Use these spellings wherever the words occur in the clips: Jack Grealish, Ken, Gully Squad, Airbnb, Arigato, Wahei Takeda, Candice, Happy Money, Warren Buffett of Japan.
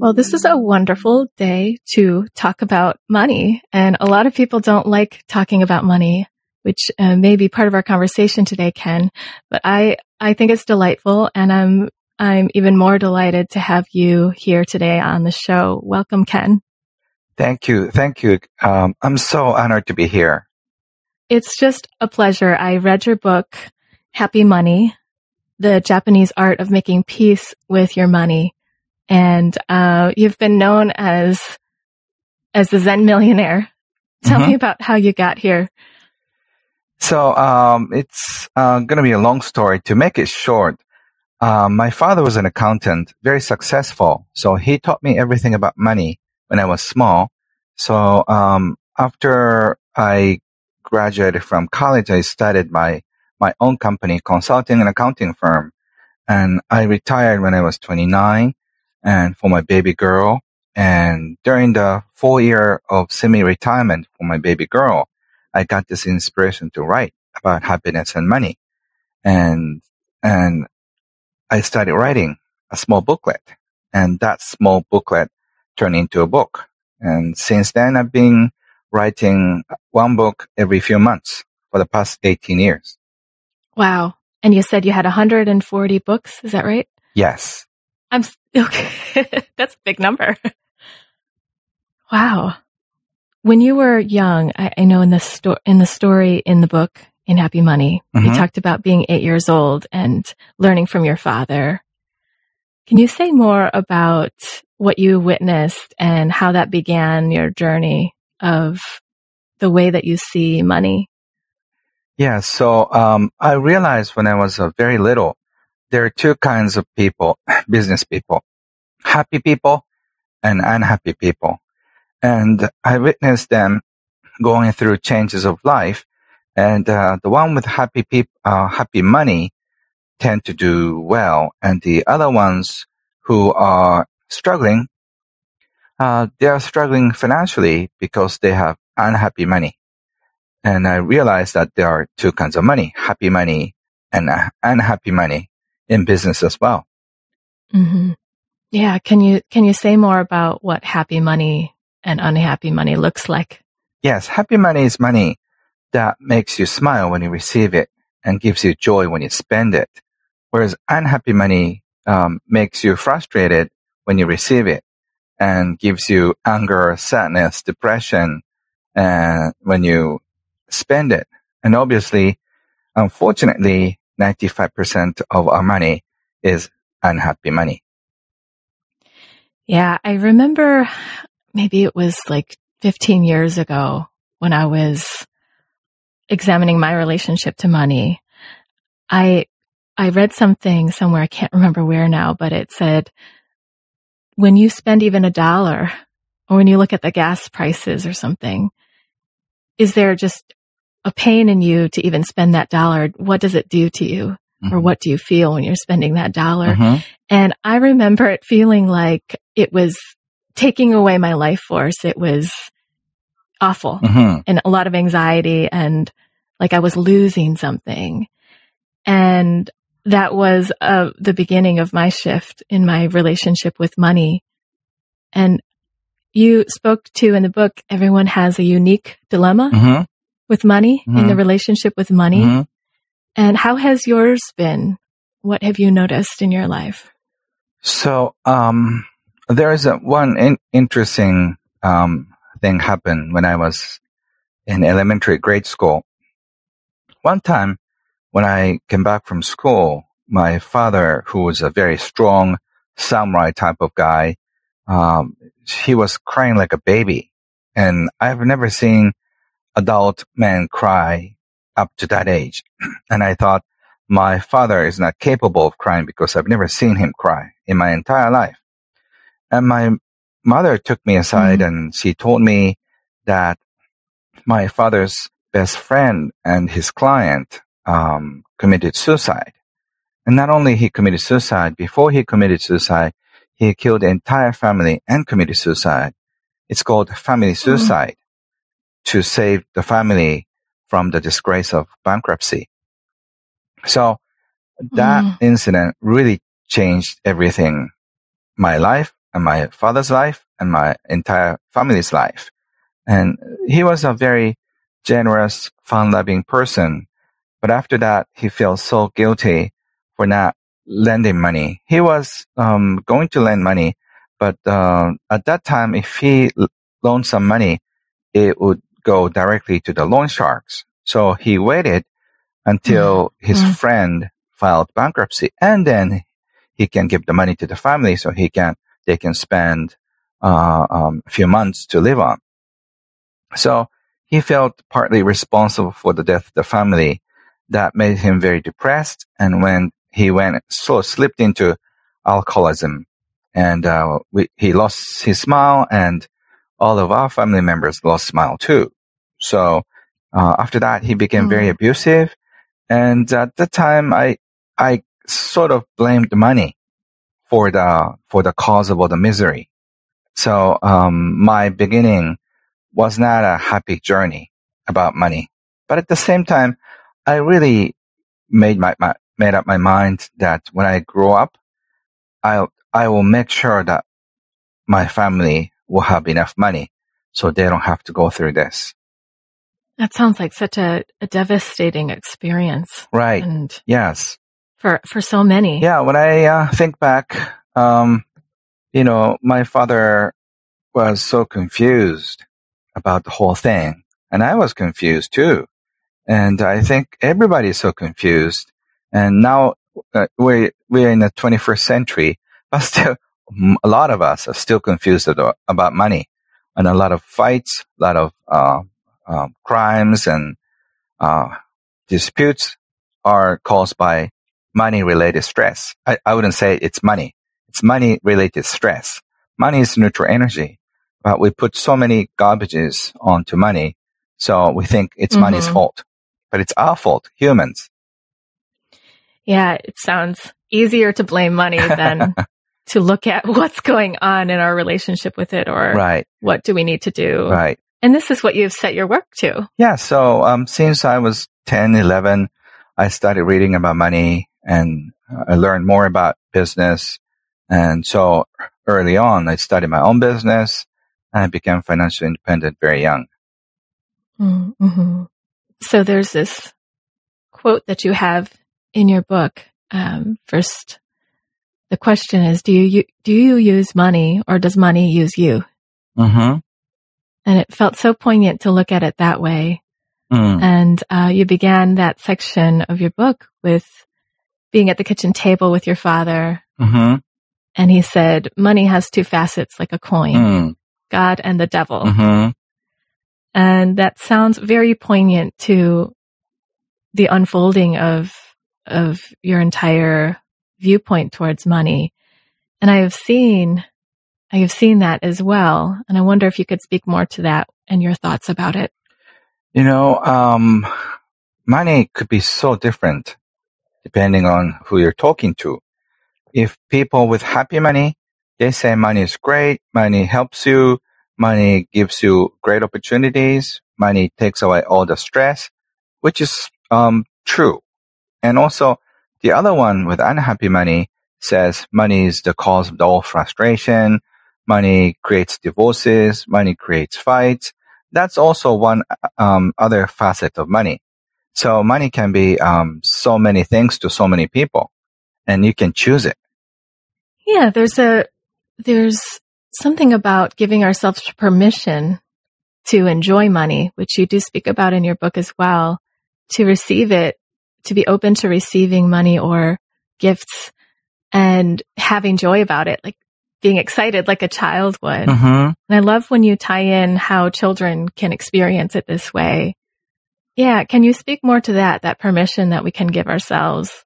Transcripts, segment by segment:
Well, this is a wonderful day to talk about money. And a lot of people don't like talking about money, which may be part of our conversation today, Ken. But I think it's delightful. And I'm even more delighted to have you here today on the show. Welcome, Ken. Thank you. Thank you. I'm so honored to be here. It's just a pleasure. I read your book, Happy Money, The Japanese Art of Making Peace with Your Money. And you've been known as the Zen millionaire. Tell me about how you got here. So it's going to be a long story. To make it short, my father was an accountant, very successful. So he taught me everything about money when I was small. So after I graduated from college, I started my own company, consulting and accounting firm. And I retired when I was 29 and for my baby girl. And during the 4 year of semi-retirement for my baby girl, I got this inspiration to write about happiness and money. And I started writing a small booklet, and that small booklet turned into a book. And since then, I've been writing one book every few months for the past 18 years. Wow. And you said you had 140 books. Is that right? Yes. Okay. That's a big number. Wow. When you were young, I know in the story in the book, in Happy Money, you talked about being 8 years old and learning from your father. Can you say more about what you witnessed and how that began your journey of the way that you see money? Yeah, so I realized when I was very little, there are two kinds of people, business people, happy people and unhappy people. And I witnessed them going through changes of life. And the one with happy money tend to do well. And the other ones who are struggling, they are struggling financially because they have unhappy money. And I realized that there are two kinds of money, happy money and unhappy money in business as well. Mm-hmm. Yeah. Can you say more about what happy money and unhappy money looks like? Yes. Happy money is money that makes you smile when you receive it and gives you joy when you spend it. Whereas unhappy money makes you frustrated when you receive it and gives you anger, sadness, depression when you spend it. And obviously, unfortunately, 95% of our money is unhappy money. Yeah, I remember maybe it was like 15 years ago when I was examining my relationship to money. I read something somewhere, I can't remember where now, but it said, when you spend even $1, or when you look at the gas prices or something, is there just a pain in you to even spend that $? What does it do to you? Mm-hmm. Or what do you feel when you're spending that $? Mm-hmm. And I remember it feeling like it was taking away my life force. It was awful. Mm-hmm. And a lot of anxiety, and like I was losing something. And that was the beginning of my shift in my relationship with money. And you spoke to in the book, everyone has a unique dilemma with money, in the relationship with money. And how has yours been? What have you noticed in your life? So there is one interesting thing happened when I was in grade school. One time when I came back from school, my father, who was a very strong samurai type of guy, he was crying like a baby. And I've never seen adult men cry up to that age. And I thought, my father is not capable of crying because I've never seen him cry in my entire life. And my mother took me aside and she told me that my father's best friend and his client committed suicide. And not only he committed suicide, before he committed suicide, he killed the entire family and committed suicide. It's called family suicide, to save the family from the disgrace of bankruptcy. So that incident really changed everything, my life and my father's life and my entire family's life. And he was a very generous, fun-loving person. But after that, he felt so guilty for not lending money. He was going to lend money, but at that time, if he loaned some money, it would go directly to the loan sharks. So he waited until his friend filed bankruptcy, and then he can give the money to the family so they can spend a few months to live on. So he felt partly responsible for the death of the family. That made him very depressed, and when he slipped into alcoholism, and he lost his smile, and all of our family members lost smile too. So after that, he became very abusive, and at the time, I sort of blamed money for the cause of all the misery. So my beginning was not a happy journey about money, but at the same time, I really made up my mind that when I grow up, I will make sure that my family will have enough money so they don't have to go through this. That sounds like such a devastating experience. Right. And yes. For so many. Yeah. When I think back, my father was so confused about the whole thing, and I was confused too. And I think everybody's so confused. And now we're in the 21st century, but still a lot of us are still confused about money, and a lot of fights, a lot of crimes and disputes are caused by money-related stress. I wouldn't say it's money. It's money-related stress. Money is neutral energy, but we put so many garbages onto money, so we think it's money's fault. But it's our fault, humans. Yeah, it sounds easier to blame money than to look at what's going on in our relationship with it, or what do we need to do. Right. And this is what you've set your work to. Yeah, so since I was 10, 11, I started reading about money, and I learned more about business. And so early on, I started my own business, and I became financially independent very young. Mm-hmm. So there's this quote that you have in your book. First, the question is, do you use money, or does money use you? Mm-hmm. And it felt so poignant to look at it that way. Mm. And you began that section of your book with being at the kitchen table with your father. Mm-hmm. And he said, money has two facets like a coin, God and the devil. Mm-hmm. And that sounds very poignant to the unfolding of your entire viewpoint towards money. And I have seen that as well. And I wonder if you could speak more to that and your thoughts about it. Money could be so different depending on who you're talking to. If people with happy money, they say money is great, money helps you, money gives you great opportunities, money takes away all the stress, which is true. And also, the other one with unhappy money says money is the cause of all frustration, money creates divorces, money creates fights. That's also one other facet of money. So money can be so many things to so many people, and you can choose it. Yeah, there's something about giving ourselves permission to enjoy money, which you do speak about in your book as well, to receive it, to be open to receiving money or gifts and having joy about it, like being excited like a child would. Mm-hmm. And I love when you tie in how children can experience it this way. Yeah. Can you speak more to that permission that we can give ourselves?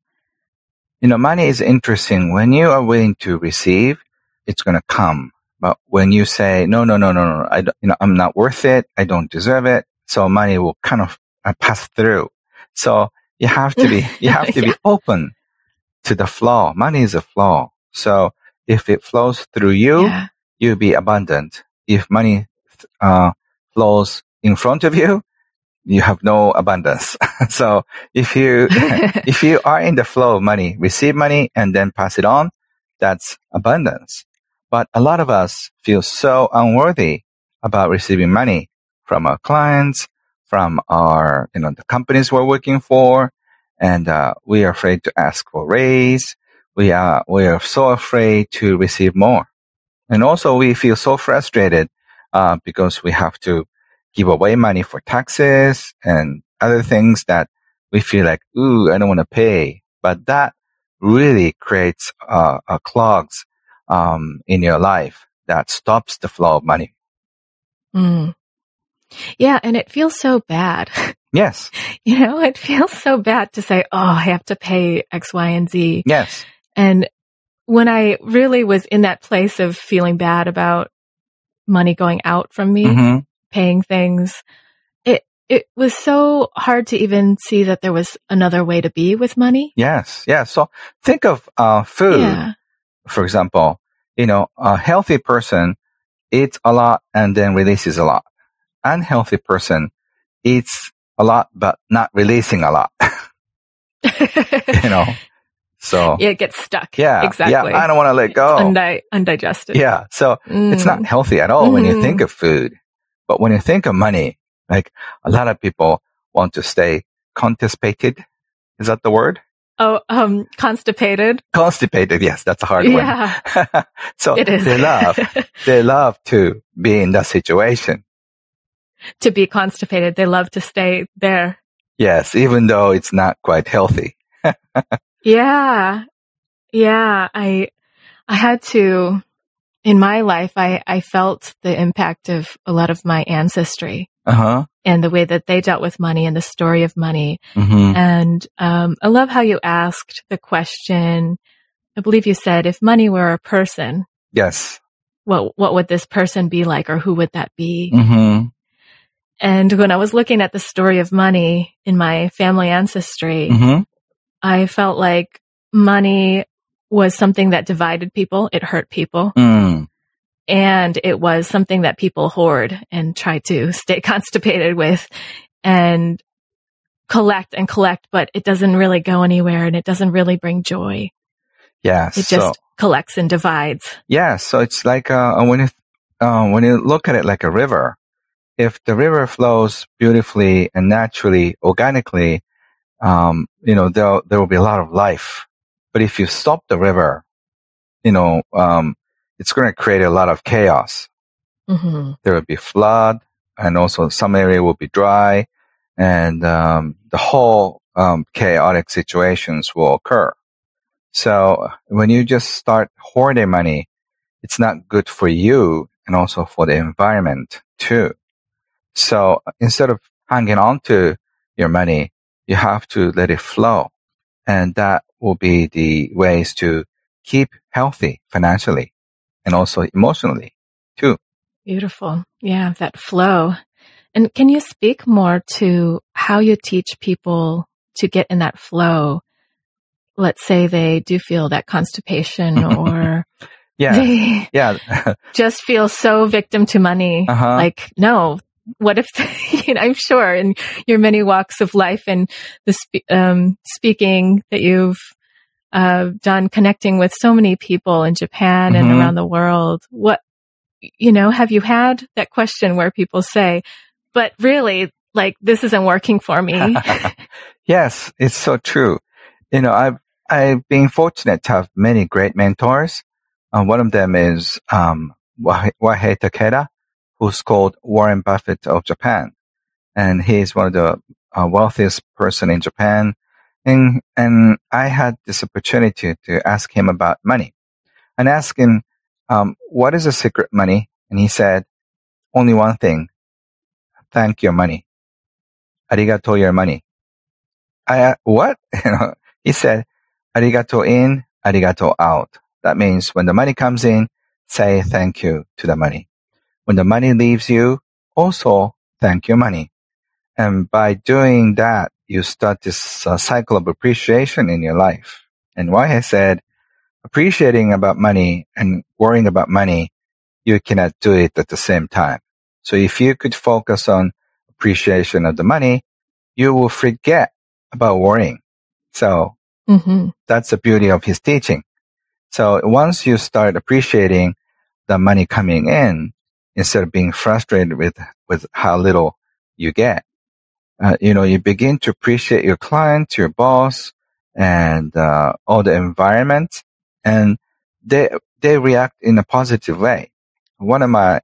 Money is interesting. When you are willing to receive, it's going to come. But when you say, no, I'm not worth it, I don't deserve it, so money will kind of pass through. So you have to be open to the flow. Money is a flow. So if it flows through you, you'll be abundant. If money flows in front of you, you have no abundance. So if you are in the flow of money, receive money and then pass it on, that's abundance. But a lot of us feel so unworthy about receiving money from our clients, from our, the companies we're working for. And we are afraid to ask for a raise. We are so afraid to receive more. And also we feel so frustrated because we have to give away money for taxes and other things that we feel like, ooh, I don't want to pay. But that really creates clogs in your life that stops the flow of money. Mm. Yeah, and it feels so bad. Yes. It feels so bad to say, oh, I have to pay X, Y, and Z. Yes. And when I really was in that place of feeling bad about money going out from me, mm-hmm. paying things, it was so hard to even see that there was another way to be with money. Yes. Yeah. So think of food, for example. A healthy person eats a lot and then releases a lot. Unhealthy person eats a lot, but not releasing a lot. So it gets stuck. Yeah, exactly. Yeah, I don't want to let go. It's undigested. Yeah. So it's not healthy at all when you think of food. But when you think of money, like a lot of people want to stay constipated. Is that the word? Oh, constipated. Constipated. Yes. That's a hard word. So it is. They love to be in that situation. To be constipated. They love to stay there. Yes. Even though it's not quite healthy. Yeah. Yeah. I had to, in my life, I felt the impact of a lot of my ancestry and the way that they dealt with money and the story of money. Mm-hmm. And, I love how you asked the question. I believe you said, if money were a person. Yes. What would this person be like, or who would that be? Mm-hmm. And when I was looking at the story of money in my family ancestry, mm-hmm. I felt like money was something that divided people. It hurt people. Mm. And it was something that people hoard and try to stay constipated with and collect, but it doesn't really go anywhere and it doesn't really bring joy. Yes. It just collects and divides. Yeah. So it's like when you look at it like a river, if the river flows beautifully and naturally, organically, there will be a lot of life. But if you stop the river, it's going to create a lot of chaos. Mm-hmm. There will be flood, and also some area will be dry, and the whole chaotic situations will occur. So when you just start hoarding money, it's not good for you and also for the environment too. So instead of hanging on to your money, you have to let it flow. And that will be the ways to keep healthy financially and also emotionally too. Beautiful. Yeah, that flow. And can you speak more to how you teach people to get in that flow? Let's say they do feel that constipation or they just feel so victim to money. Uh-huh. Like, no. What if, I'm sure in your many walks of life and the speaking that you've done, connecting with so many people in Japan mm-hmm. and around the world, what, have you had that question where people say, but really, like, this isn't working for me? Yes, it's so true. I've been fortunate to have many great mentors. One of them is Wahei Takeda, who's called Warren Buffett of Japan. And he is one of the wealthiest person in Japan. And I had this opportunity to ask him about money and ask him, what is the secret money? And he said, only one thing. Thank your money. Arigato your money. What? He said, arigato in, arigato out. That means when the money comes in, say thank you to the money. When the money leaves you, also thank your money. And by doing that, you start this cycle of appreciation in your life. And Wahei said, appreciating about money and worrying about money, you cannot do it at the same time. So if you could focus on appreciation of the money, you will forget about worrying. So that's the beauty of his teaching. So once you start appreciating the money coming in instead of being frustrated with how little you get. You begin to appreciate your clients, your boss, and all the environment, and they react in a positive way. One of my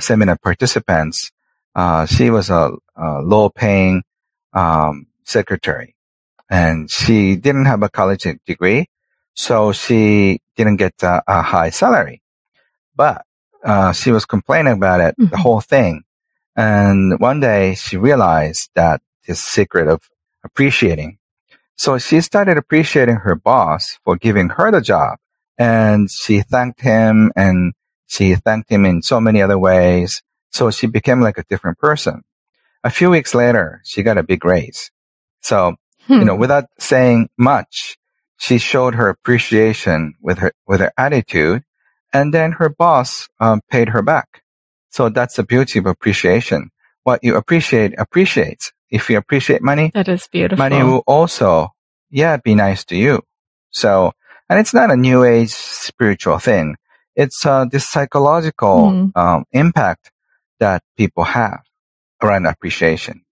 seminar participants, she was a low-paying secretary, and she didn't have a college degree, so she didn't get a high salary. But she was complaining about it, the whole thing. And one day she realized that this secret of appreciating. So she started appreciating her boss for giving her the job. And she thanked him, and she thanked him in so many other ways. So she became like a different person. A few weeks later, she got a big raise. So, without saying much, she showed her appreciation with her attitude. And then her boss paid her back. So that's the beauty of appreciation. What you appreciate appreciates. If you appreciate money, that is beautiful. Money will also, be nice to you. So, and it's not a new age spiritual thing. It's this psychological impact that people have around appreciation.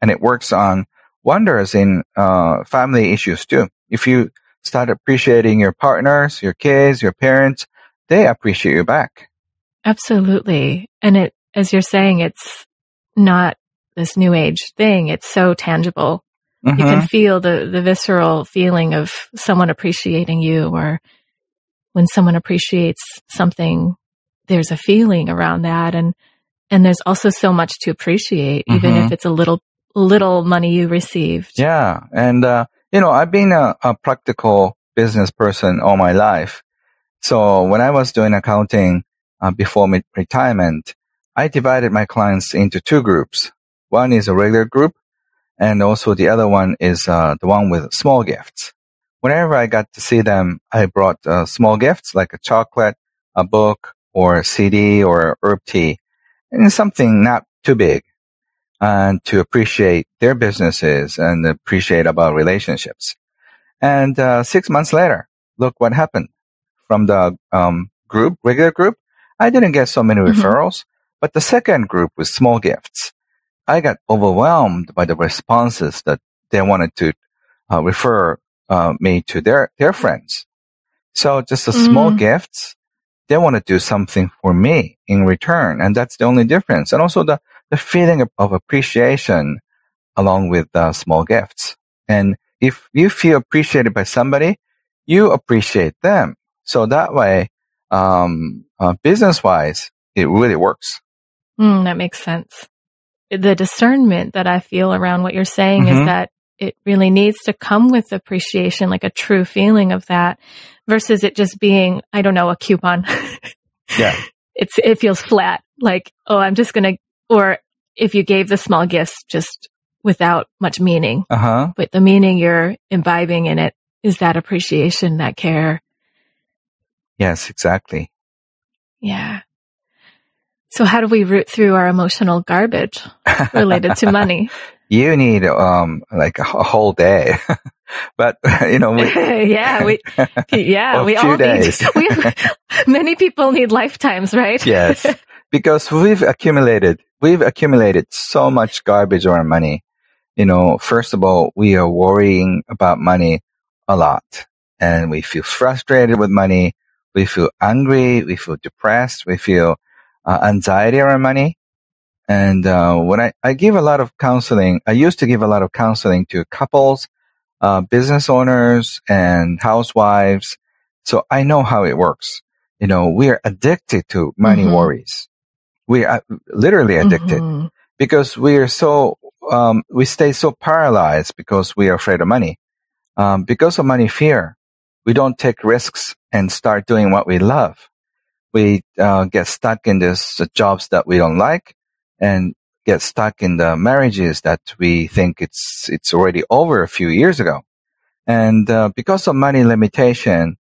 And it works on wonders in family issues too. If you start appreciating your partners, your kids, your parents, they appreciate you back. Absolutely. And it, as you're saying, it's not this new age thing. It's so tangible. Mm-hmm. You can feel the visceral feeling of someone appreciating you, or when someone appreciates something, there's a feeling around that. And there's also so much to appreciate, even if it's a little money you received. Yeah. And, I've been a practical business person all my life. So when I was doing accounting, before retirement, I divided my clients into two groups. One is a regular group, and also the other one is the one with small gifts. Whenever I got to see them, I brought small gifts like a chocolate, a book, or a CD, or herb tea, and something not too big, and to appreciate their businesses and appreciate about relationships. And 6 months later, look what happened. From the regular group, I didn't get so many referrals, but the second group with small gifts, I got overwhelmed by the responses that they wanted to refer me to their friends. So just the small gifts, they want to do something for me in return, and that's the only difference. And also the feeling of appreciation along with the small gifts. And if you feel appreciated by somebody, you appreciate them. So that way, business-wise, it really works. That makes sense. The discernment that I feel around what you're saying is that it really needs to come with appreciation, like a true feeling of that, versus it just being, I don't know, a coupon. Yeah. It feels flat, like, oh, I'm just going to, or if you gave the small gifts just without much meaning, but the meaning you're imbibing in it is that appreciation, that care. Yes, exactly. Yeah. So how do we root through our emotional garbage related to money? You need like a whole day. But we all days. Many people need lifetimes, right? Yes. Because we've accumulated so much garbage around money. First of all, we are worrying about money a lot, and we feel frustrated with money. We feel angry, we feel depressed, we feel anxiety around money. And when I give a lot of counseling, I used to give a lot of counseling to couples, business owners, and housewives. So I know how it works. We are addicted to money worries. We are literally addicted because we are so, we stay so paralyzed because we are afraid of money. Because of money fear, we don't take risks and start doing what we love. We get stuck in the jobs that we don't like, and get stuck in the marriages that we think it's already over a few years ago. And because of money limitation,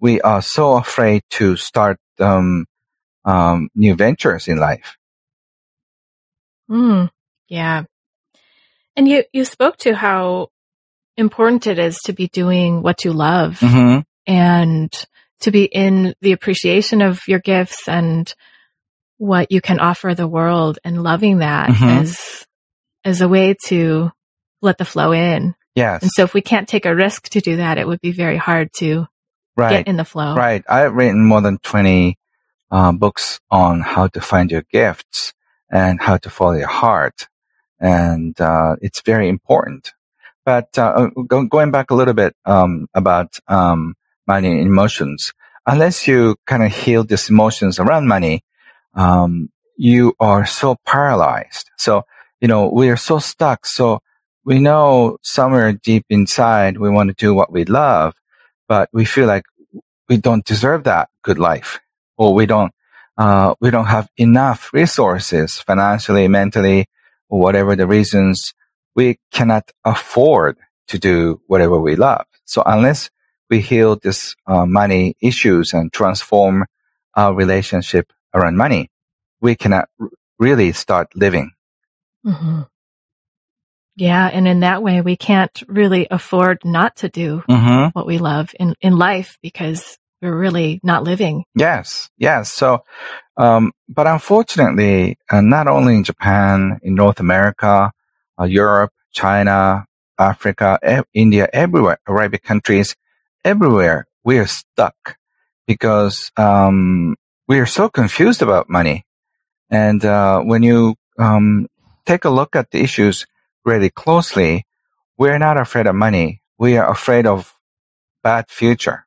we are so afraid to start new ventures in life. Yeah. And you spoke to how important it is to be doing what you love. And to be in the appreciation of your gifts and what you can offer the world, and loving that as a way to let the flow in. Yes. And so if we can't take a risk to do that, it would be very hard to get in the flow. Right. I've written more than 20 books on how to find your gifts and how to follow your heart. And it's very important. But going back a little bit about money and emotions, unless you kind of heal these emotions around money, you are so paralyzed. So, you know, we are so stuck. So we know somewhere deep inside we want to do what we love, but we feel like we don't deserve that good life, or we don't have enough resources financially, mentally, or whatever the reasons. We cannot afford to do whatever we love. So unless we heal this money issues and transform our relationship around money, we cannot really start living. Mm-hmm. Yeah. And in that way, we can't really afford not to do what we love in life, because we're really not living. Yes. Yes. So, but unfortunately, not only in Japan, in North America, Europe, China, Africa, India, everywhere, Arabic countries, everywhere, we are stuck because we are so confused about money. And when you take a look at the issues really closely, we're not afraid of money. We are afraid of bad future.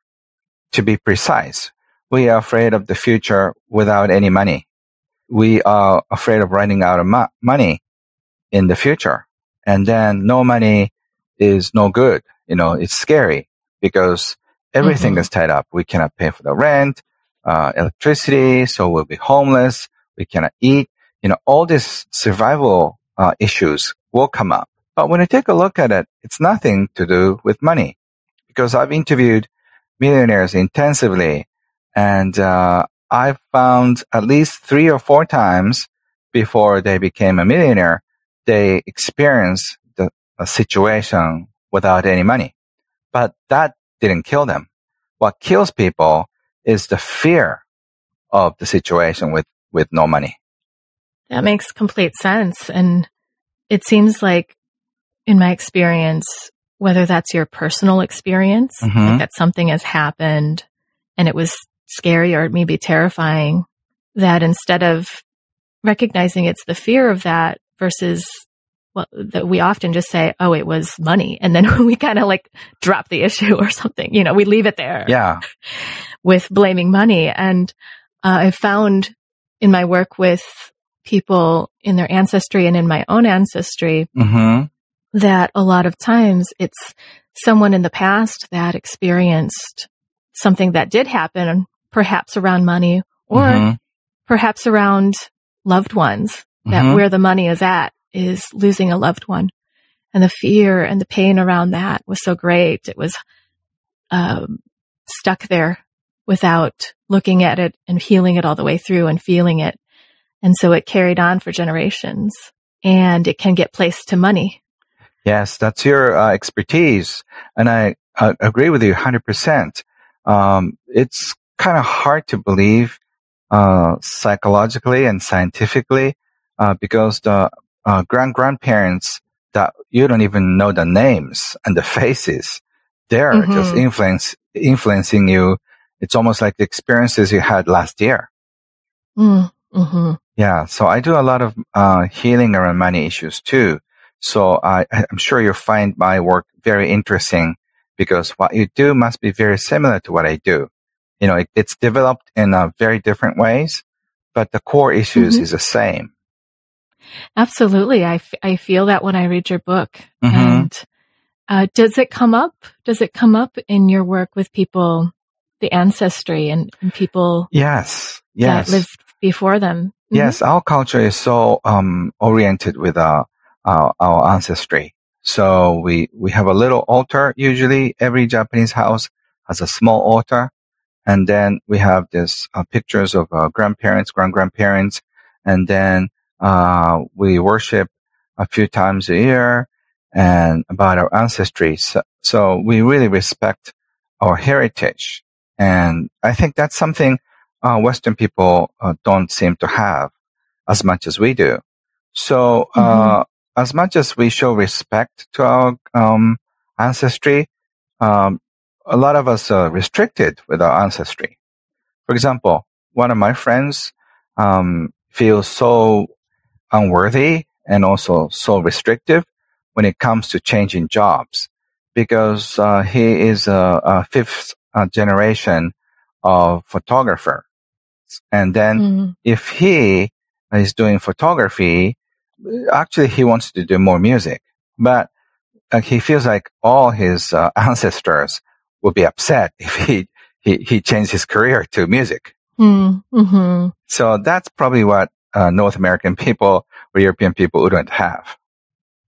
To be precise, we are afraid of the future without any money. We are afraid of running out of money in the future. And then no money is no good. You know, it's scary because everything is tied up. We cannot pay for the rent, electricity, so we'll be homeless. We cannot eat. You know, all these survival issues will come up. But when you take a look at it, it's nothing to do with money, because I've interviewed millionaires intensively, and I've found at least 3 or 4 times before they became a millionaire, they experience a situation without any money. But that didn't kill them. What kills people is the fear of the situation with no money. That makes complete sense. And it seems like, in my experience, whether that's your personal experience, like that something has happened and it was scary or maybe terrifying, that instead of recognizing it's the fear of that, versus that we often just say, oh, it was money. And then we kind of like drop the issue or something, you know, we leave it there with blaming money. And I found in my work with people in their ancestry and in my own ancestry that a lot of times it's someone in the past that experienced something that did happen, perhaps around money or perhaps around loved ones. That where the money is at is losing a loved one. And the fear and the pain around that was so great. It was stuck there without looking at it and healing it all the way through and feeling it. And so it carried on for generations, and it can get placed to money. Yes, that's your expertise. And I agree with you 100%. It's kind of hard to believe psychologically and scientifically, because the grandparents that you don't even know the names and the faces, they're just influencing you. It's almost like the experiences you had last year. Yeah, so I do a lot of healing around money issues too. So I'm sure you'll find my work very interesting, because what you do must be very similar to what I do. You know, it's developed in very different ways, but the core issues is the same. Absolutely. I feel that when I read your book. And does it come up in your work with people, the ancestry and people that lived before them? Yes, our culture is so oriented with our ancestry. So we have a little altar. Usually every Japanese house has a small altar, and then we have this pictures of grandparents, grandparents, and then we worship a few times a year and about our ancestry. So we really respect our heritage. And I think that's something Western people don't seem to have as much as we do. So as much as we show respect to our ancestry, a lot of us are restricted with our ancestry. For example, one of my friends feels so unworthy and also so restrictive when it comes to changing jobs because he is a fifth generation of photographer. And then if he is doing photography, actually he wants to do more music, but he feels like all his ancestors would be upset if he changed his career to music. So that's probably what North American people or European people wouldn't have.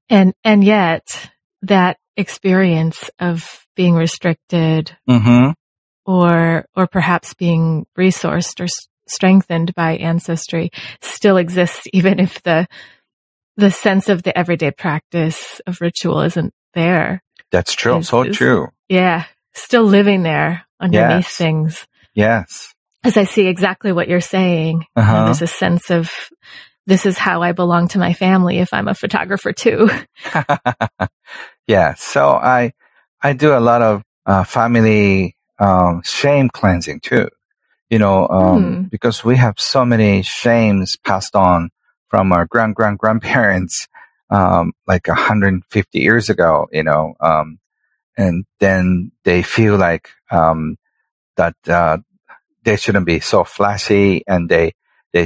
And yet that experience of being restricted or perhaps being resourced or strengthened by ancestry still exists, even if the sense of the everyday practice of ritual isn't there. That's true. It's so true. Yeah. Still living there underneath things. Yes. As I see exactly what you're saying, there's a sense of this is how I belong to my family if I'm a photographer too. Yeah. So I do a lot of family shame cleansing too. You know, because we have so many shames passed on from our grandparents, like 150 years ago, you know, and then they feel like, that, they shouldn't be so flashy and they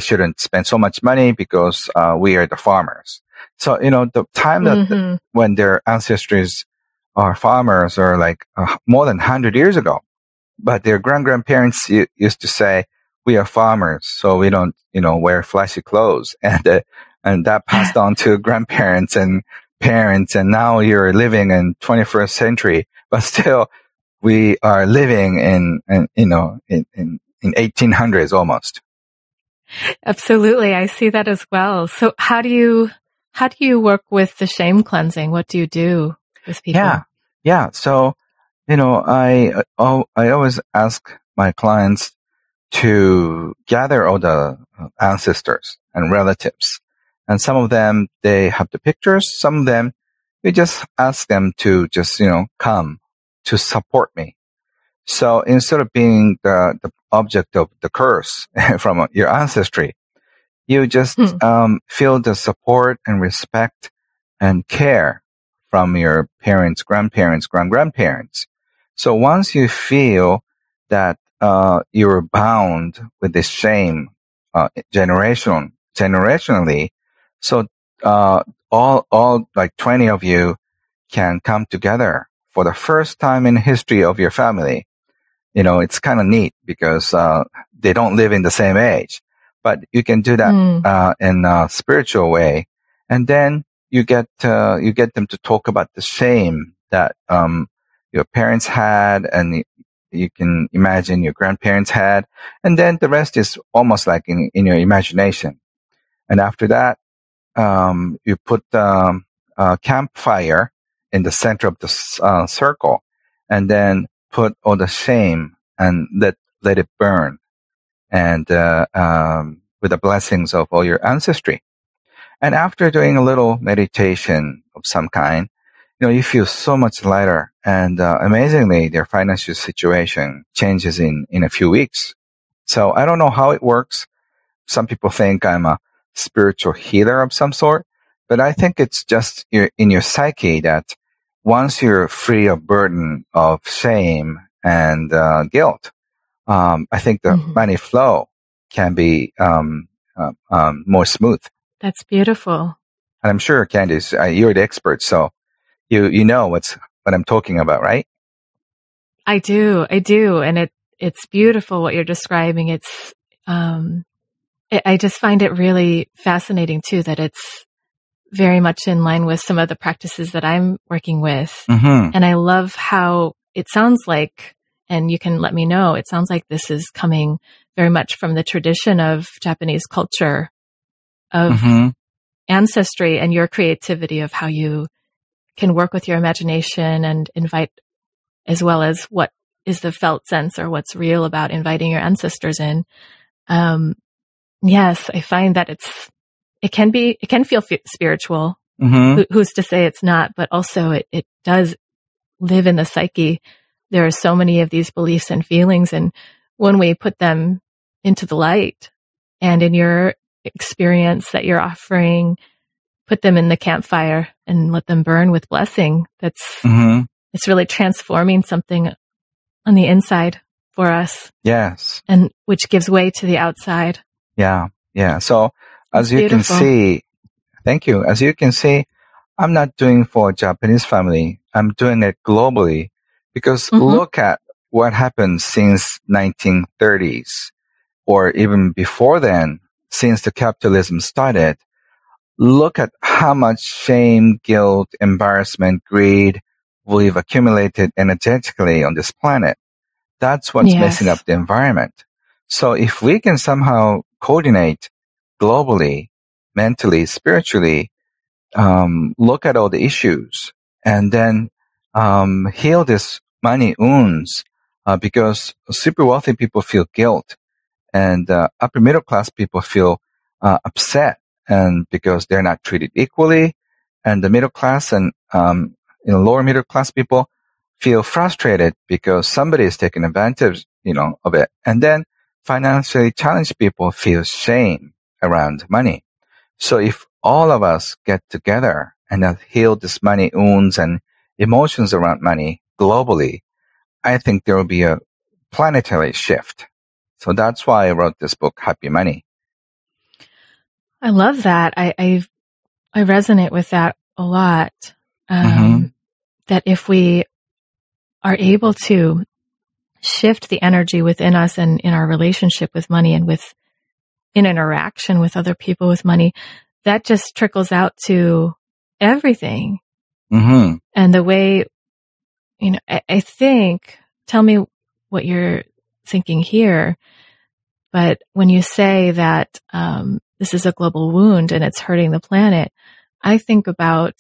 shouldn't spend so much money because, we are the farmers. So, you know, the time that when their ancestors are farmers are like more than 100 years ago, but their grandparents used to say, we are farmers, so we don't, you know, wear flashy clothes. And that passed on to grandparents and parents. And now you're living in 21st century, but still we are living in 1800s almost. Absolutely. I see that as well. So how do you work with the shame cleansing? What do you do with people? Yeah. So, you know, I always ask my clients to gather all the ancestors and relatives. And some of them, they have the pictures. Some of them, we just ask them to just, you know, come to support me. So instead of being the object of the curse from your ancestry, you just feel the support and respect and care from your parents, grandparents, grandparents. So once you feel that you're bound with this shame generationally. So all like 20 of you can come together for the first time in history of your family. You know, it's kind of neat because they don't live in the same age, but you can do that in a spiritual way. And then you get them to talk about the shame that your parents had and you can imagine your grandparents had, and then the rest is almost like in your imagination. And after that, you put a campfire in the center of the circle, and then put all the shame and let it burn, and with the blessings of all your ancestry. And after doing a little meditation of some kind, you know, you feel so much lighter, and amazingly, their financial situation changes in a few weeks. So I don't know how it works. Some people think I'm a spiritual healer of some sort, but I think it's just in your psyche that once you're free of burden of shame and guilt, I think the money flow can be more smooth. That's beautiful. And I'm sure, Candice, you're the expert, so You know what I'm talking about, right? I do. And it's beautiful what you're describing. It's, I just find it really fascinating too, that it's very much in line with some of the practices that I'm working with. And I love how it sounds like, and you can let me know, it sounds like this is coming very much from the tradition of Japanese culture, of ancestry and your creativity of how you can work with your imagination and invite, as well as what is the felt sense or what's real about inviting your ancestors in. Yes, I find that it can feel spiritual. Mm-hmm. Who's to say it's not, but also it does live in the psyche. There are so many of these beliefs and feelings, and when we put them into the light and in your experience that you're offering, put them in the campfire and let them burn with blessing. It's really transforming something on the inside for us. Yes. And which gives way to the outside. Yeah. Yeah. So as you can see, thank you. As you can see, I'm not doing for a Japanese family. I'm doing it globally because look at what happened since 1930s or even before then, since the capitalism started. Look at how much shame, guilt, embarrassment, greed we've accumulated energetically on this planet. That's what's messing up the environment. So if we can somehow coordinate globally, mentally, spiritually, look at all the issues and then heal this money wounds, because super wealthy people feel guilt and upper middle class people feel upset, and because they're not treated equally, and the middle class and lower middle class people feel frustrated because somebody is taking advantage, of it. And then financially challenged people feel shame around money. So if all of us get together and heal this money wounds and emotions around money globally, I think there will be a planetary shift. So that's why I wrote this book, Happy Money. I love that. I resonate with that a lot. That if we are able to shift the energy within us and in our relationship with money and in interaction with other people with money, that just trickles out to everything. Mm-hmm. And the way, I think, tell me what you're thinking here, but when you say that this is a global wound and it's hurting the planet, I think about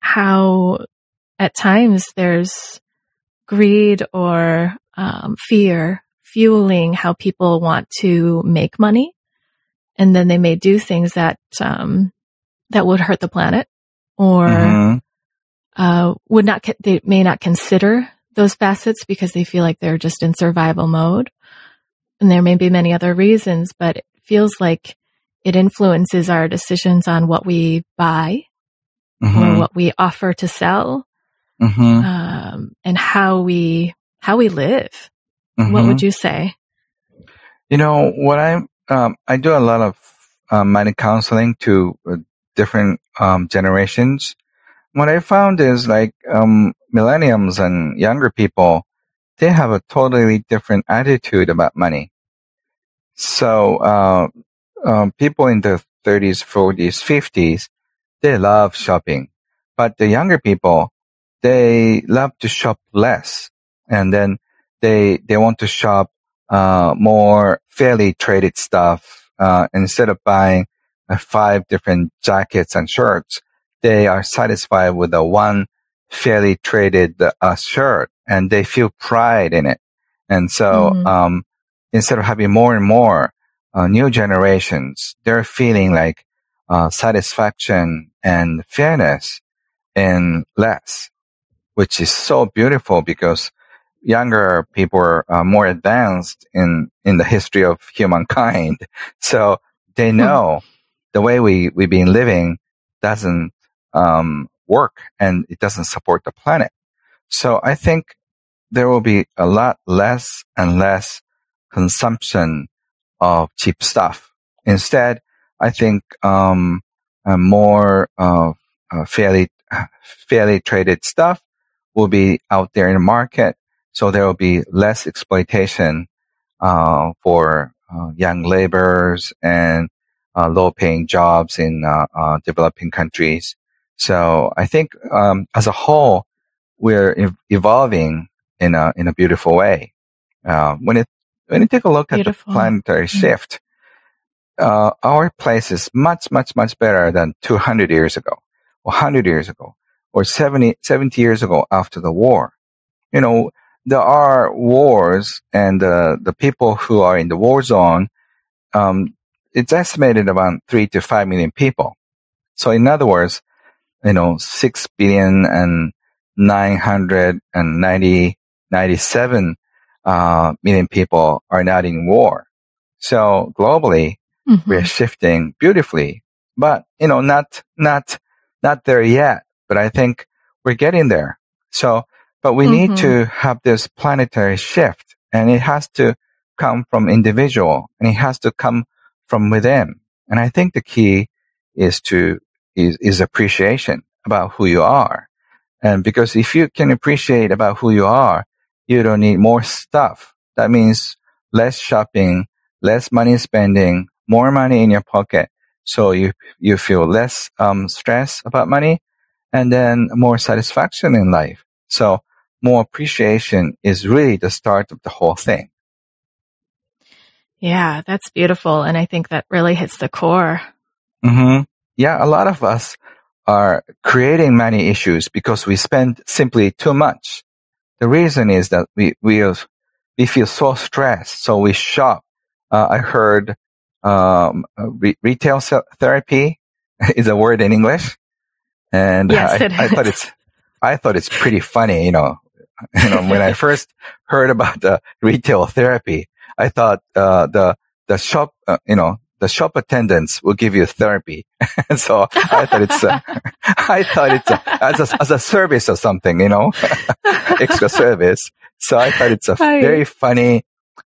how at times there's greed or fear fueling how people want to make money. And then they may do things that that would hurt the planet or they may not consider those facets because they feel like they're just in survival mode. And there may be many other reasons, but it feels like it influences our decisions on what we buy or what we offer to sell, and how we live. What would you say? What I do a lot of money counseling to different generations. What I found is millennials and younger people, they have a totally different attitude about money. So people in their 30s, 40s, 50s, they love shopping. But the younger people, they love to shop less. And then they want to shop more fairly traded stuff. Instead of buying 5 different jackets and shirts, they are satisfied with the one fairly traded shirt, and they feel pride in it. And so instead of having more and more new generations, they're feeling like satisfaction and fairness in less, which is so beautiful because younger people are more advanced in the history of humankind. So they know the way we've been living doesn't work and it doesn't support the planet. So I think there will be a lot less and less consumption of cheap stuff. Instead, I think more fairly traded stuff will be out there in the market. So there will be less exploitation for young laborers and low-paying jobs in developing countries. So I think as a whole, we're evolving in a beautiful way. When you take a look at the planetary shift, our place is much, much, much better than 200 years ago, or 100 years ago, or 70 years ago after the war. there are wars, and the people who are in the war zone, it's estimated about 3 to 5 million people. So in other words, 6,997 million people are not in war. So globally, mm-hmm. we're shifting beautifully, but not there yet. But I think we're getting there. So, but we mm-hmm. need to have this planetary shift, and it has to come from individual, and it has to come from within. And I think the key is appreciation about who you are. And because if you can appreciate about who you are, you don't need more stuff. That means less shopping, less money spending, more money in your pocket. So you feel less stress about money, and then more satisfaction in life. So more appreciation is really the start of the whole thing. Yeah, that's beautiful. And I think that really hits the core. Mm-hmm. Yeah, a lot of us are creating money issues because we spend simply too much. The reason is that we feel so stressed, so we shop. I heard retail therapy is a word in English, and yes, I thought it's pretty funny. When I first heard about the retail therapy, I thought the shop, the shop attendants will give you therapy. And so I thought it's as a service or something, extra service. So I thought it's a very funny,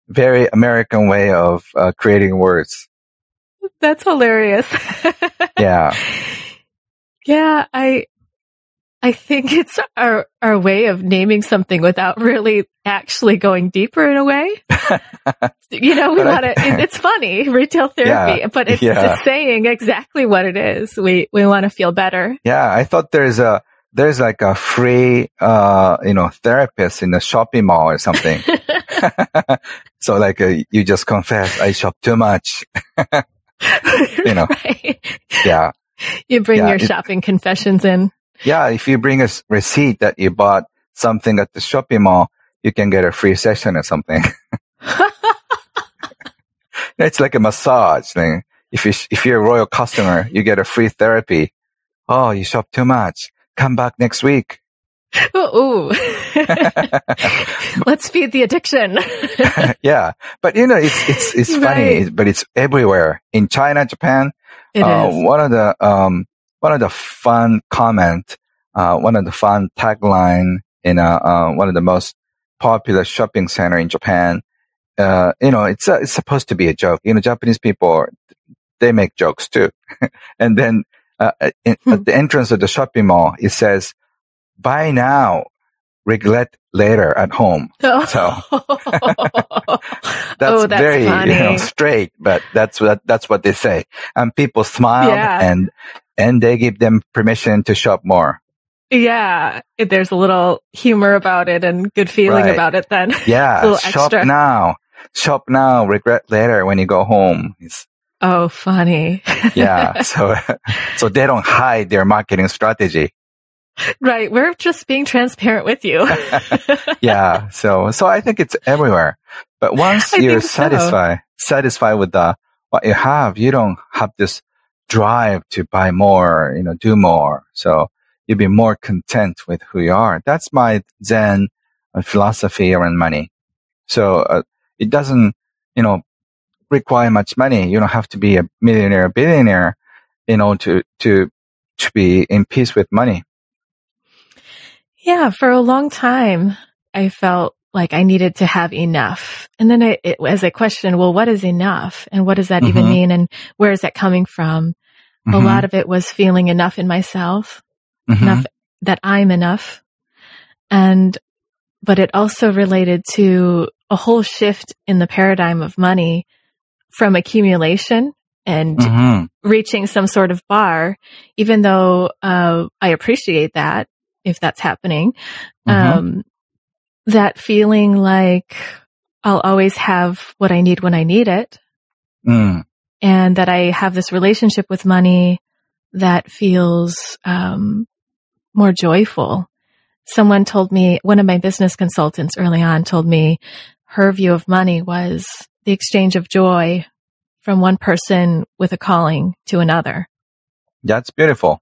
very American way of creating words. That's hilarious. Yeah. Yeah. I think it's our way of naming something without really actually going deeper in a way. It's funny, retail therapy, but it's just saying exactly what it is. We want to feel better. Yeah. I thought there's like a free, therapist in the shopping mall or something. So like you just confess, I shop too much. Right. Yeah. You bring your shopping confessions in. Yeah, if you bring a receipt that you bought something at the shopping mall, you can get a free session or something. It's like a massage thing. If you're a royal customer, you get a free therapy. Oh, you shop too much. Come back next week. Ooh. Let's feed the addiction. Yeah, but it's funny, right. But it's everywhere in China, Japan. It is. One of the fun tagline in one of the most popular shopping center in Japan. It's supposed to be a joke. Japanese people, they make jokes too. And then at the entrance of the shopping mall, it says, "Buy now, regret later at home." Oh. So that's very funny. Straight, but that's what they say. And people smile and they give them permission to shop more. Yeah. There's a little humor about it and good feeling about it then. Yeah. Shop now, regret later when you go home. Oh, funny. Yeah. So they don't hide their marketing strategy. Right. We're just being transparent with you. Yeah. So I think it's everywhere. But once you're satisfied with what you have, you don't have this drive to buy more, do more. So you'll be more content with who you are. That's my Zen philosophy around money. So it doesn't, require much money. You don't have to be a millionaire, billionaire, to be in peace with money. Yeah. For a long time, I felt like I needed to have enough. And then as I questioned, well, what is enough? And what does that even mean? And where is that coming from? Mm-hmm. A lot of it was feeling enough in myself, enough that I'm enough. But it also related to a whole shift in the paradigm of money from accumulation and reaching some sort of bar, even though I appreciate that if that's happening. That feeling like I'll always have what I need when I need it. Mm. And that I have this relationship with money that feels more joyful. Someone told me, one of my business consultants early on told me her view of money was the exchange of joy from one person with a calling to another. That's beautiful.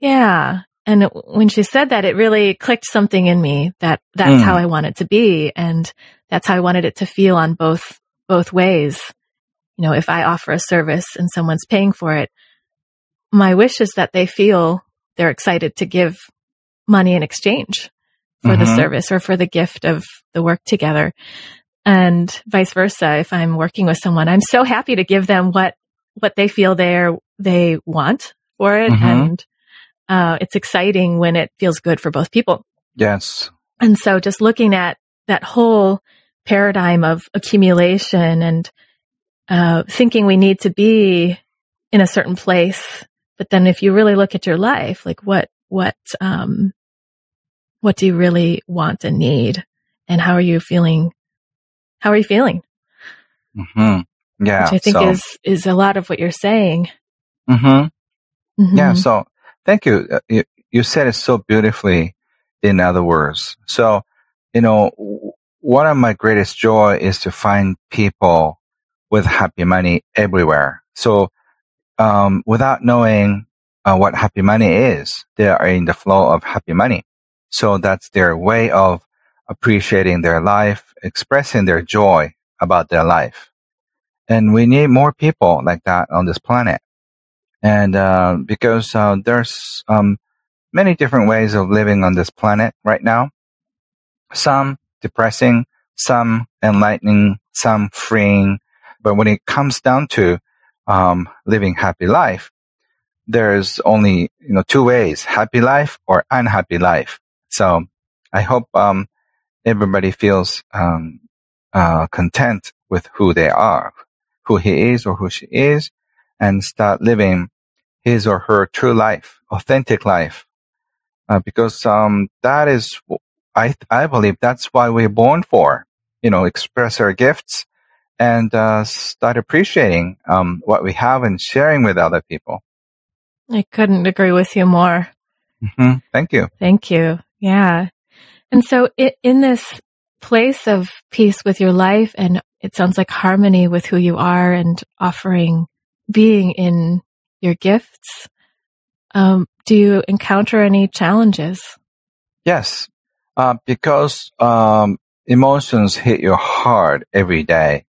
Yeah. And when she said that, it really clicked something in me that that's how I want it to be. And that's how I wanted it to feel on both ways. You know, if I offer a service and someone's paying for it, my wish is that they feel they're excited to give money in exchange for the service or for the gift of the work together. And vice versa, if I'm working with someone, I'm so happy to give them what they feel they want for it. And it's exciting when it feels good for both people. Yes. And so just looking at that whole paradigm of accumulation and thinking we need to be in a certain place. But then if you really look at your life, like what do you really want and need? And how are you feeling? Yeah. Which I think is a lot of what you're saying. Yeah. So thank you. You said it so beautifully, in other words. So, you know, one of my greatest joy is to find people with happy money everywhere. So, without knowing what happy money is, they are in the flow of happy money. So that's their way of appreciating their life, expressing their joy about their life. And we need more people like that on this planet. And because there's many different ways of living on this planet right now. Some depressing, some enlightening, some freeing. But when it comes down to living happy life, there's only, you know, two ways, happy life or unhappy life. So I hope everybody feels content with who they are, who he is or who she is, and start living his or her true life, authentic life. Because that is, I believe that's why we're born for, you know, express our gifts and start appreciating what we have and sharing with other people. I couldn't agree with you more. Thank you. Thank you. Yeah. And so in this place of peace with your life, and it sounds like harmony with who you are and offering, being in your gifts, do you encounter any challenges? Yes, because emotions hit you hard every day.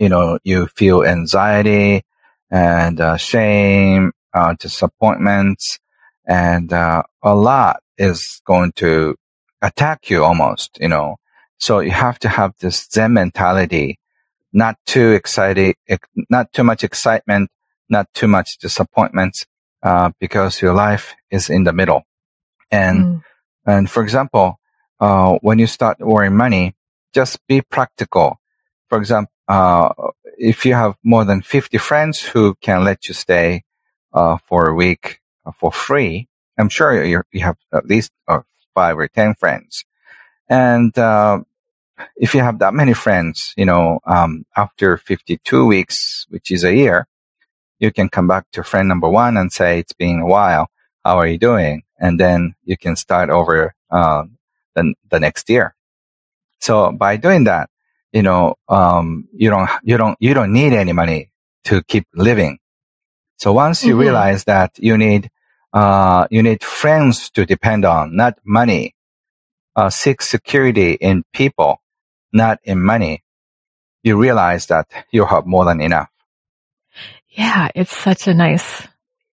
You know, you feel anxiety and shame, disappointments, and a lot is going to attack you almost, you know. So you have to have this Zen mentality, not too excited, not too much excitement, not too much disappointment, because your life is in the middle. And for example, when you start worrying money, just be practical. For example, if you have more than 50 friends who can let you stay for a week for free, I'm sure you have at least 5 or 10 friends. And if you have that many friends, you know, after 52 weeks, which is a year, you can come back to friend number one and say, it's been a while. How are you doing? And then you can start over the next year. So by doing that, you know, you don't need any money to keep living. So once you realize that you need friends to depend on, not money. Seek security in people, not in money. You realize that you have more than enough. Yeah, it's such a nice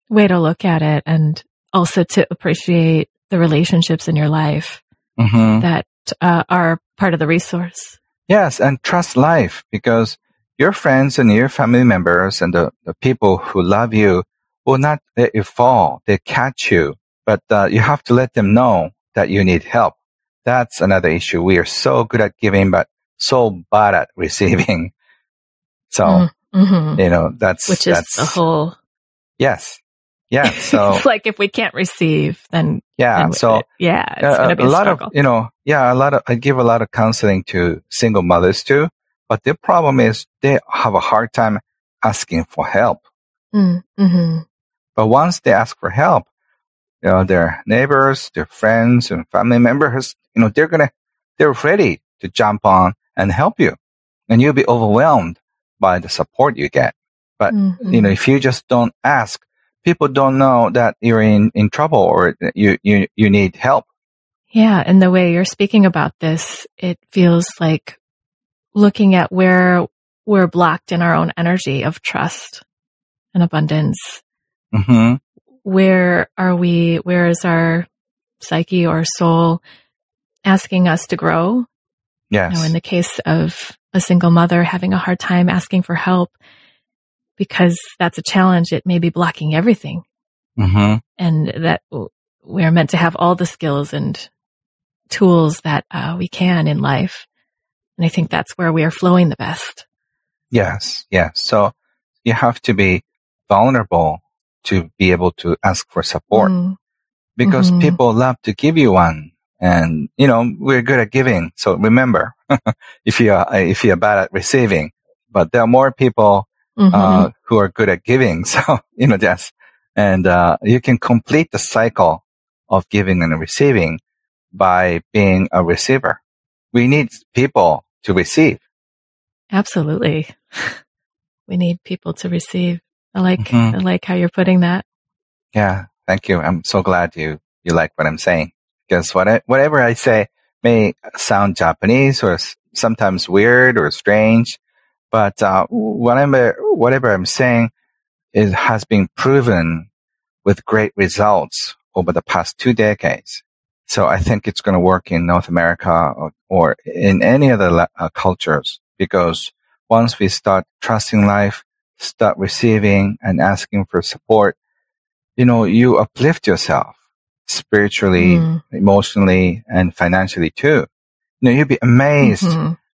way to look at it, and also to appreciate the relationships in your life that are part of the resource. Yes, and trust life, because your friends and your family members and the people who love you will not let you fall. They catch you, but you have to let them know that you need help. That's another issue. We are so good at giving, but so bad at receiving. So, you know, that's the whole. Yes. Yeah. So it's like if we can't receive, then. Yeah. Then so, yeah, it's going to be a lot struggle. I give a lot of counseling to single mothers too, but the problem is they have a hard time asking for help. But once they ask for help, their neighbors, their friends, and family members, they're ready to jump on and help you. And you'll be overwhelmed by the support you get. But, if you just don't ask, people don't know that you're in trouble or you need help. Yeah. And the way you're speaking about this, it feels like looking at where we're blocked in our own energy of trust and abundance. Mm-hmm. Where is our psyche or soul asking us to grow? Yes. In the case of a single mother having a hard time asking for help because that's a challenge, it may be blocking everything. Mm-hmm. And that we're meant to have all the skills and tools that we can in life. And I think that's where we are flowing the best. Yes. So you have to be vulnerable to be able to ask for support because people love to give you one. And, we're good at giving. So remember, if you're bad at receiving, but there are more people, who are good at giving. So, you can complete the cycle of giving and receiving by being a receiver. We need people to receive. Absolutely. We need people to receive. I like how you're putting that. Yeah. Thank you. I'm so glad you like what I'm saying. Because whatever I say may sound Japanese or sometimes weird or strange, but whatever I'm saying has been proven with great results over the past 2 decades. So I think it's going to work in North America or in any other cultures, because once we start trusting life, start receiving and asking for support, you uplift yourself spiritually, emotionally, and financially too. You'd be amazed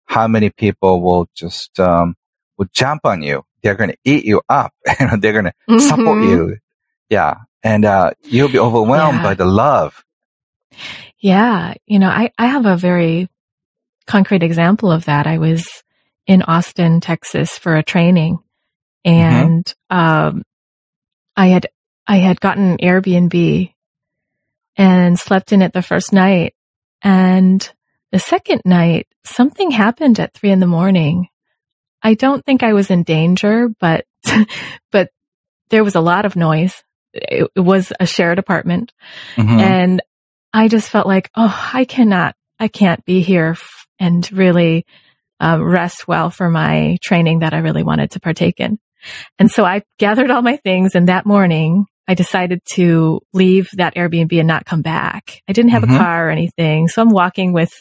how many people will just will jump on you. They're going to eat you up. They're going to support you. Yeah. And you'll be overwhelmed by the love. Yeah. I have a very concrete example of that. I was in Austin, Texas for a training, and I had gotten an Airbnb and slept in it the first night. And the second night, something happened at 3 a.m. I don't think I was in danger, but there was a lot of noise. It was a shared apartment. And I just felt like, I can't be here and really rest well for my training that I really wanted to partake in. And so I gathered all my things, and that morning I decided to leave that Airbnb and not come back. I didn't have a car or anything. So I'm walking with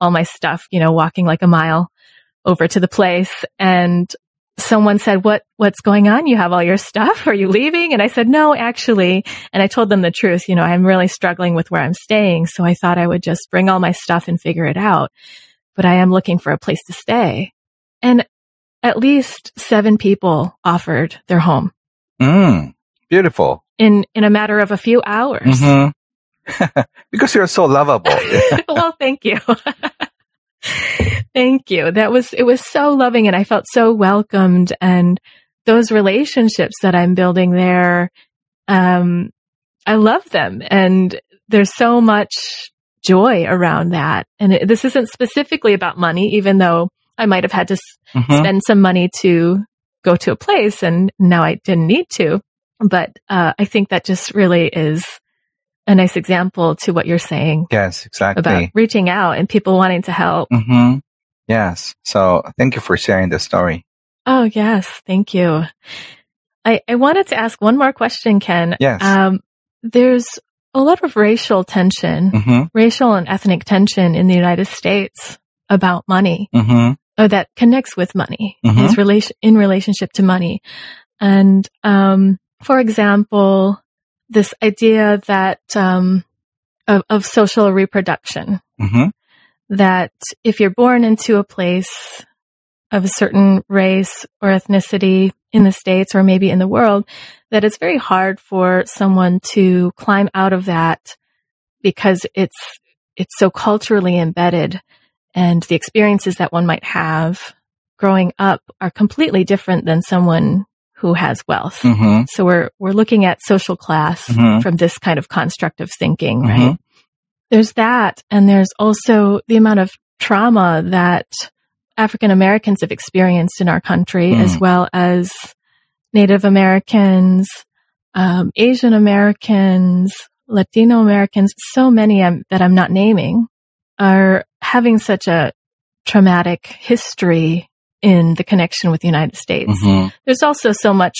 all my stuff, walking like a mile over to the place. And someone said, what's going on? You have all your stuff. Are you leaving? And I said, no, actually. And I told them the truth. I'm really struggling with where I'm staying. So I thought I would just bring all my stuff and figure it out. But I am looking for a place to stay. And at least 7 people offered their home. Beautiful. In a matter of a few hours. Because you're so lovable. Well, thank you. Thank you. It was so loving, and I felt so welcomed, and those relationships that I'm building there, I love them, and there's so much joy around that. And this isn't specifically about money, even though I might have had to spend some money to go to a place, and now I didn't need to. But I think that just really is a nice example to what you're saying. Yes, exactly. About reaching out and people wanting to help. Yes. So thank you for sharing the story. Oh, yes. Thank you. I wanted to ask one more question, Ken. Yes. There's a lot of racial tension, racial and ethnic tension in the United States about money, or that connects with money, is in relationship to money. And, for example, this idea that of social reproduction, that if you're born into a place of a certain race or ethnicity in the States or maybe in the world, that it's very hard for someone to climb out of that because it's so culturally embedded, and the experiences that one might have growing up are completely different than someone who has wealth. Mm-hmm. So we're looking at social class mm-hmm. from this kind of construct of thinking, mm-hmm. right? There's that, and there's also the amount of trauma that African Americans have experienced in our country, mm. as well as Native Americans, Asian Americans, Latino Americans, so many that I'm not naming, are having such a traumatic history in the connection with the United States. Mm-hmm. There's also so much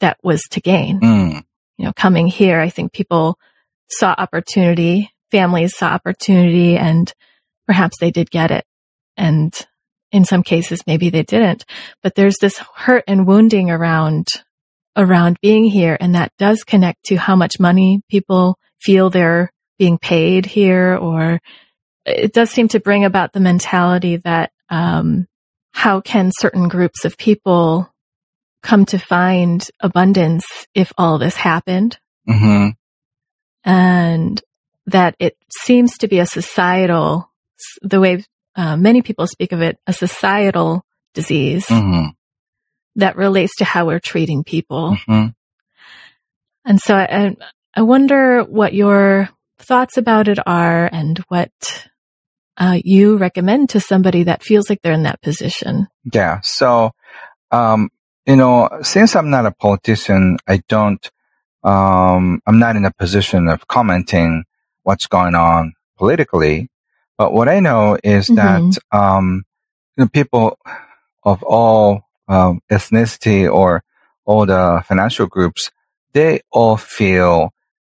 that was to gain. Mm. You know, coming here, I think people saw opportunity, families saw opportunity, and perhaps they did get it. And in some cases, maybe they didn't. But there's this hurt and wounding around being here. And that does connect to how much money people feel they're being paid here, or it does seem to bring about the mentality that, how can certain groups of people come to find abundance if all this happened? Mm-hmm. And that it seems to be a societal, the way many people speak of it, a societal disease mm-hmm. that relates to how we're treating people. Mm-hmm. And so I wonder what your thoughts about it are, and what you recommend to somebody that feels like they're in that position. Yeah. So, you know, since I'm not a politician, I'm not in a position of commenting what's going on politically. But what I know is mm-hmm. that, you know, people of all ethnicity or all the financial groups, they all feel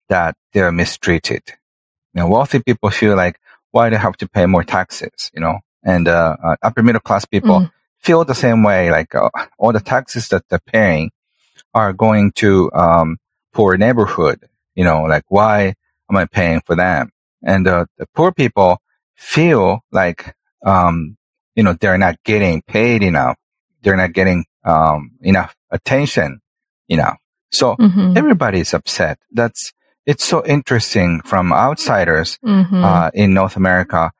that they're mistreated. You know, wealthy people feel like, why do they have to pay more taxes, you know? And upper middle class people feel the same way, like all the taxes that they're paying are going to poor neighborhood, you know, like, why am I paying for them? And the poor people feel like, you know, they're not getting paid enough. They're not getting enough attention, you know. So mm-hmm. everybody's upset. It's so interesting from outsiders mm-hmm. In North America.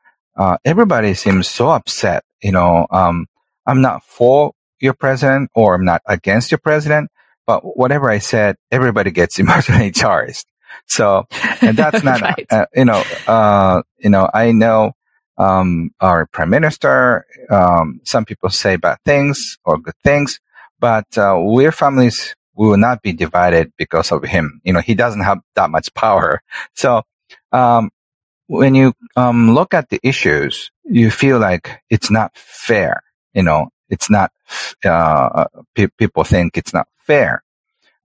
Everybody seems so upset, you know. I'm not for your president, or I'm not against your president, but whatever I said, everybody gets emotionally charged. So, and that's not, right. I know our prime minister, some people say bad things or good things, but we're families. We will not be divided because of him. You know, he doesn't have that much power. So, when you, look at the issues, you feel like it's not fair. You know, it's not, people think it's not fair.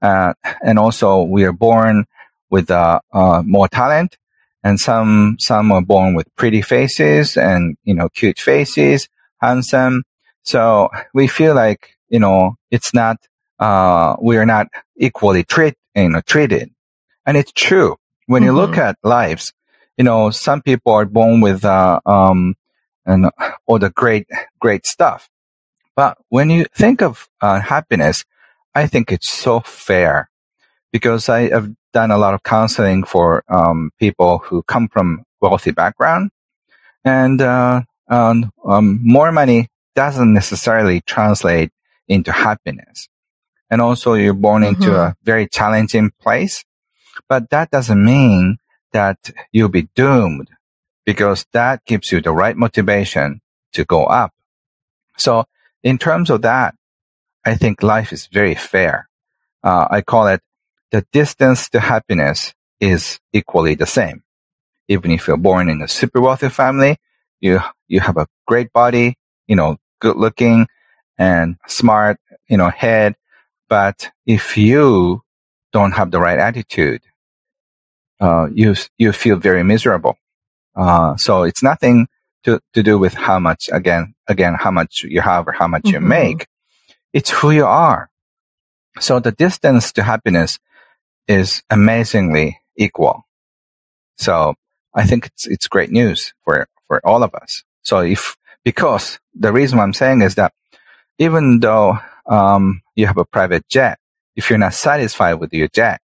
And also we are born with, more talent, and some are born with pretty faces and, you know, cute faces, handsome. So we feel like, you know, it's not, we are not equally treated. And it's true. When mm-hmm. you look at lives, you know, some people are born with, and all the great stuff. But when you think of, happiness, I think it's so fair, because I have done a lot of counseling for, people who come from wealthy background, and, more money doesn't necessarily translate into happiness. And also you're born into mm-hmm. a very challenging place. But that doesn't mean that you'll be doomed, because that gives you the right motivation to go up. So in terms of that, I think life is very fair. I call it the distance to happiness is equally the same. Even if you're born in a super wealthy family, you have a great body, you know, good looking and smart, you know, head. But if you don't have the right attitude, you feel very miserable. So it's nothing to do with how much, again, how much you have or how much mm-hmm. you make. It's who you are. So the distance to happiness is amazingly equal. So I think it's great news for all of us. So because the reason why I'm saying is that even though, you have a private jet, if you're not satisfied with your jet,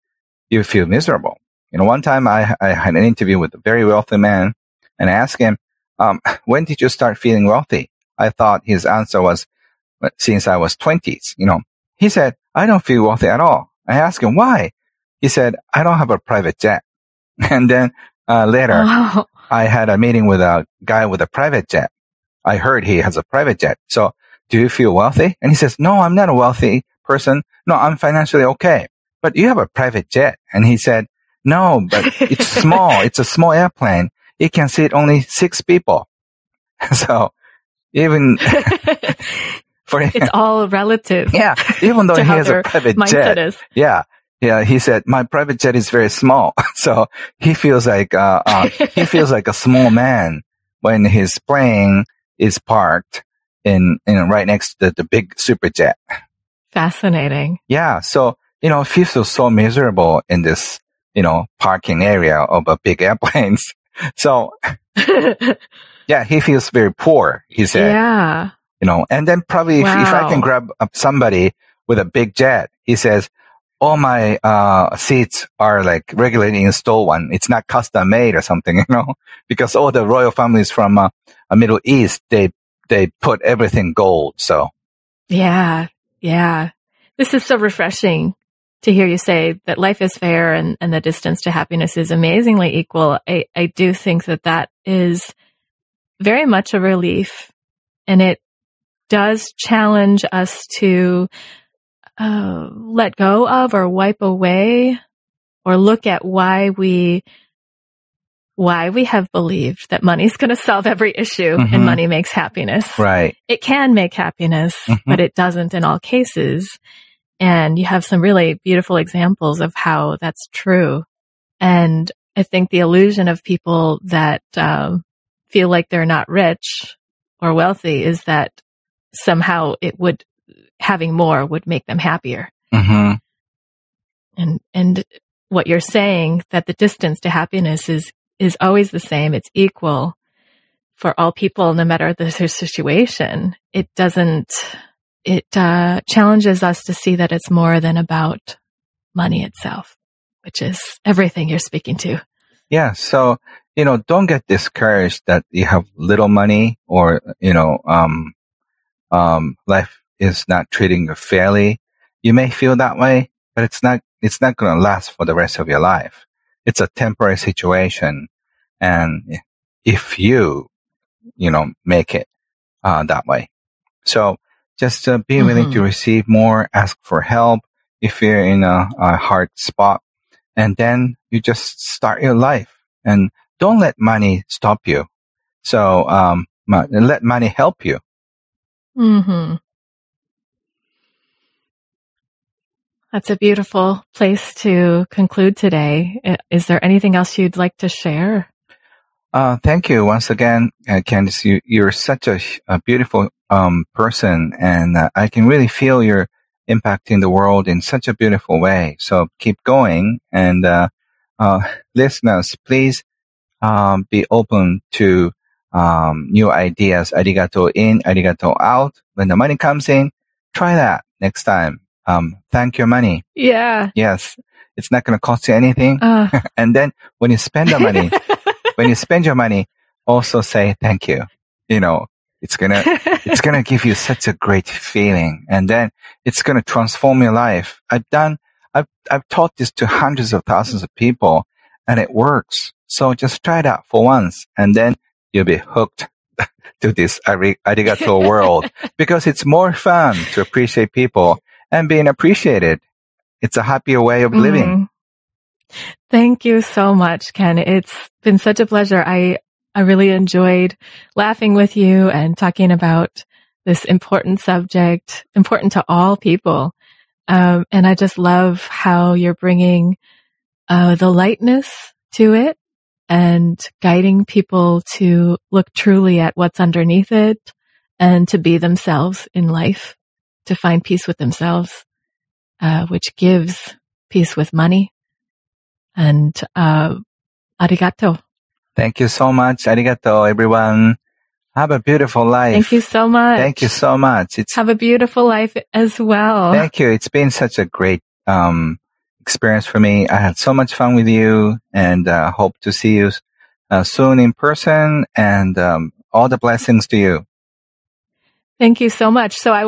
you feel miserable. You know, one time I had an interview with a very wealthy man, and I asked him, when did you start feeling wealthy? I thought his answer was, since I was 20s, you know. He said, I don't feel wealthy at all. I asked him why. He said, I don't have a private jet. And then later, wow. I had a meeting with a guy with a private jet. I heard he has a private jet. So do you feel wealthy? And he says, no, I'm not a wealthy person. No, I'm financially okay. But you have a private jet. And he said, no, but it's small. It's a small airplane. It can seat only 6 people. So even for him, it's all relative. Yeah. Even though he has a private jet. Is. Yeah. Yeah. He said, my private jet is very small. So he feels like, he feels like a small man when his plane is parked in right next to the big super jet. Fascinating. Yeah. So, you know, he feels so miserable in this, you know, parking area of a big airplanes. So yeah, he feels very poor, he said. Yeah. You know, and then probably wow. if I can grab up somebody with a big jet, he says, all my seats are like regularly installed one. It's not custom made or something, you know, because all the royal families from Middle East, they put everything gold. So yeah. Yeah. This is so refreshing to hear you say that life is fair and the distance to happiness is amazingly equal. I do think that is very much a relief, and it does challenge us to let go of or wipe away or look at why we have believed that money's going to solve every issue mm-hmm. and money makes happiness. Right. It can make happiness, mm-hmm. but it doesn't in all cases. And you have some really beautiful examples of how that's true. And I think the illusion of people that feel like they're not rich or wealthy is that somehow having more would make them happier. Mm-hmm. And what you're saying, that the distance to happiness is always the same. It's equal for all people, no matter their situation. It challenges us to see that it's more than about money itself, which is everything you're speaking to. Yeah. So, you know, don't get discouraged that you have little money or, you know, life is not treating you fairly. You may feel that way, but it's not going to last for the rest of your life. It's a temporary situation. And if you know, make it that way. So, just be willing mm-hmm. to receive more, ask for help if you're in a hard spot. And then you just start your life and don't let money stop you. So let money help you. Mm-hmm. That's a beautiful place to conclude today. Is there anything else you'd like to share? Thank you once again, Candice. You're such a beautiful person, and I can really feel your impact in the world in such a beautiful way. So keep going, and listeners, please be open to new ideas. Arigato in, arigato out. When the money comes in, try that next time. Thank your money. Yeah. Yes. It's not going to cost you anything. And then when you spend the money... When you spend your money, also say thank you. You know, it's gonna give you such a great feeling, and then it's gonna transform your life. I've taught this to hundreds of thousands of people, and it works. So just try it out for once, and then you'll be hooked to this arigato world, because it's more fun to appreciate people and being appreciated. It's a happier way of living. Mm-hmm. Thank you so much, Ken. It's been such a pleasure. I really enjoyed laughing with you and talking about this important subject, important to all people. And I just love how you're bringing the lightness to it and guiding people to look truly at what's underneath it and to be themselves in life, to find peace with themselves, which gives peace with money. And arigato. Thank you so much. Arigato, everyone. Have a beautiful life. Thank you so much. Thank you so much. Have a beautiful life as well. Thank you. It's been such a great experience for me. I had so much fun with you, and hope to see you soon in person, and all the blessings to you. Thank you so much. So I